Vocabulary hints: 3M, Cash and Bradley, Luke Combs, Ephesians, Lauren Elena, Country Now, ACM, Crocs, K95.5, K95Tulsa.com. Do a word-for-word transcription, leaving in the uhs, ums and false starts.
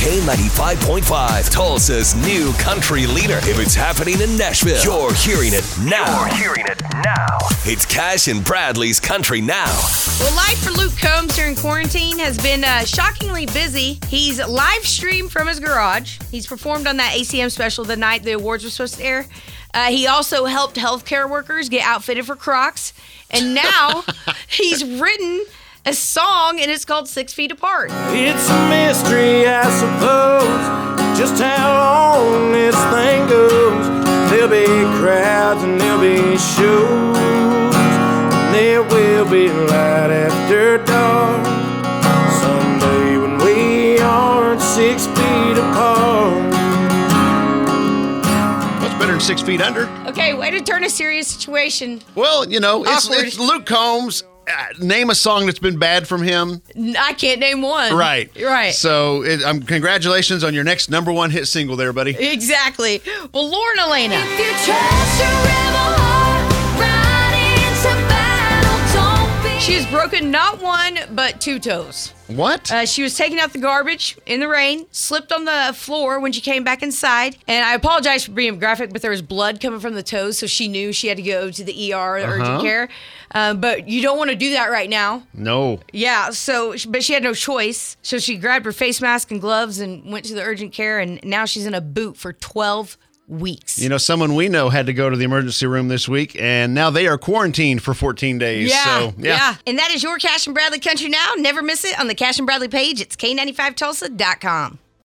K ninety-five point five, Tulsa's new country leader. If it's happening in Nashville, you're hearing it now. You're hearing it now. It's Cash and Bradley's Country Now. Well, life for Luke Combs during quarantine has been uh, shockingly busy. He's live streamed from his garage. He's performed on that A C M special the night the awards were supposed to air. Uh, he also helped healthcare workers get outfitted for Crocs. And now he's written a song, and it's called Six Feet Apart. It's a mystery, I suppose, just how long this thing goes. There'll be crowds and there'll be shows, and there will be light after dark. Someday when we aren't six feet apart. That's better than six feet under. Okay, way to turn a serious situation. Well, you know, it's, it's Luke Combs. Uh, name a song that's been bad from him. I can't name one. Right. Right. So it, um, congratulations on your next number one hit single there, buddy. Exactly. Well, Lauren Elena. If you trust your rebel heart, ride into battle, don't be. She has broken not one, but two toes. What? Uh, she was taking out the garbage in the rain, slipped on the floor when she came back inside. And I apologize for being graphic, but there was blood coming from the toes, so she knew she had to go to the E R, uh-huh. urgent care. Uh, but you don't want to do that right now. No. Yeah, so, but she had no choice. So she grabbed her face mask and gloves and went to the urgent care, and now she's in a boot for twelve weeks. You know, someone we know had to go to the emergency room this week, and now they are quarantined for fourteen days. Yeah, so, yeah. yeah. And that is your Cash and Bradley Country Now. Never miss it on the Cash and Bradley page. It's K ninety-five Tulsa dot com.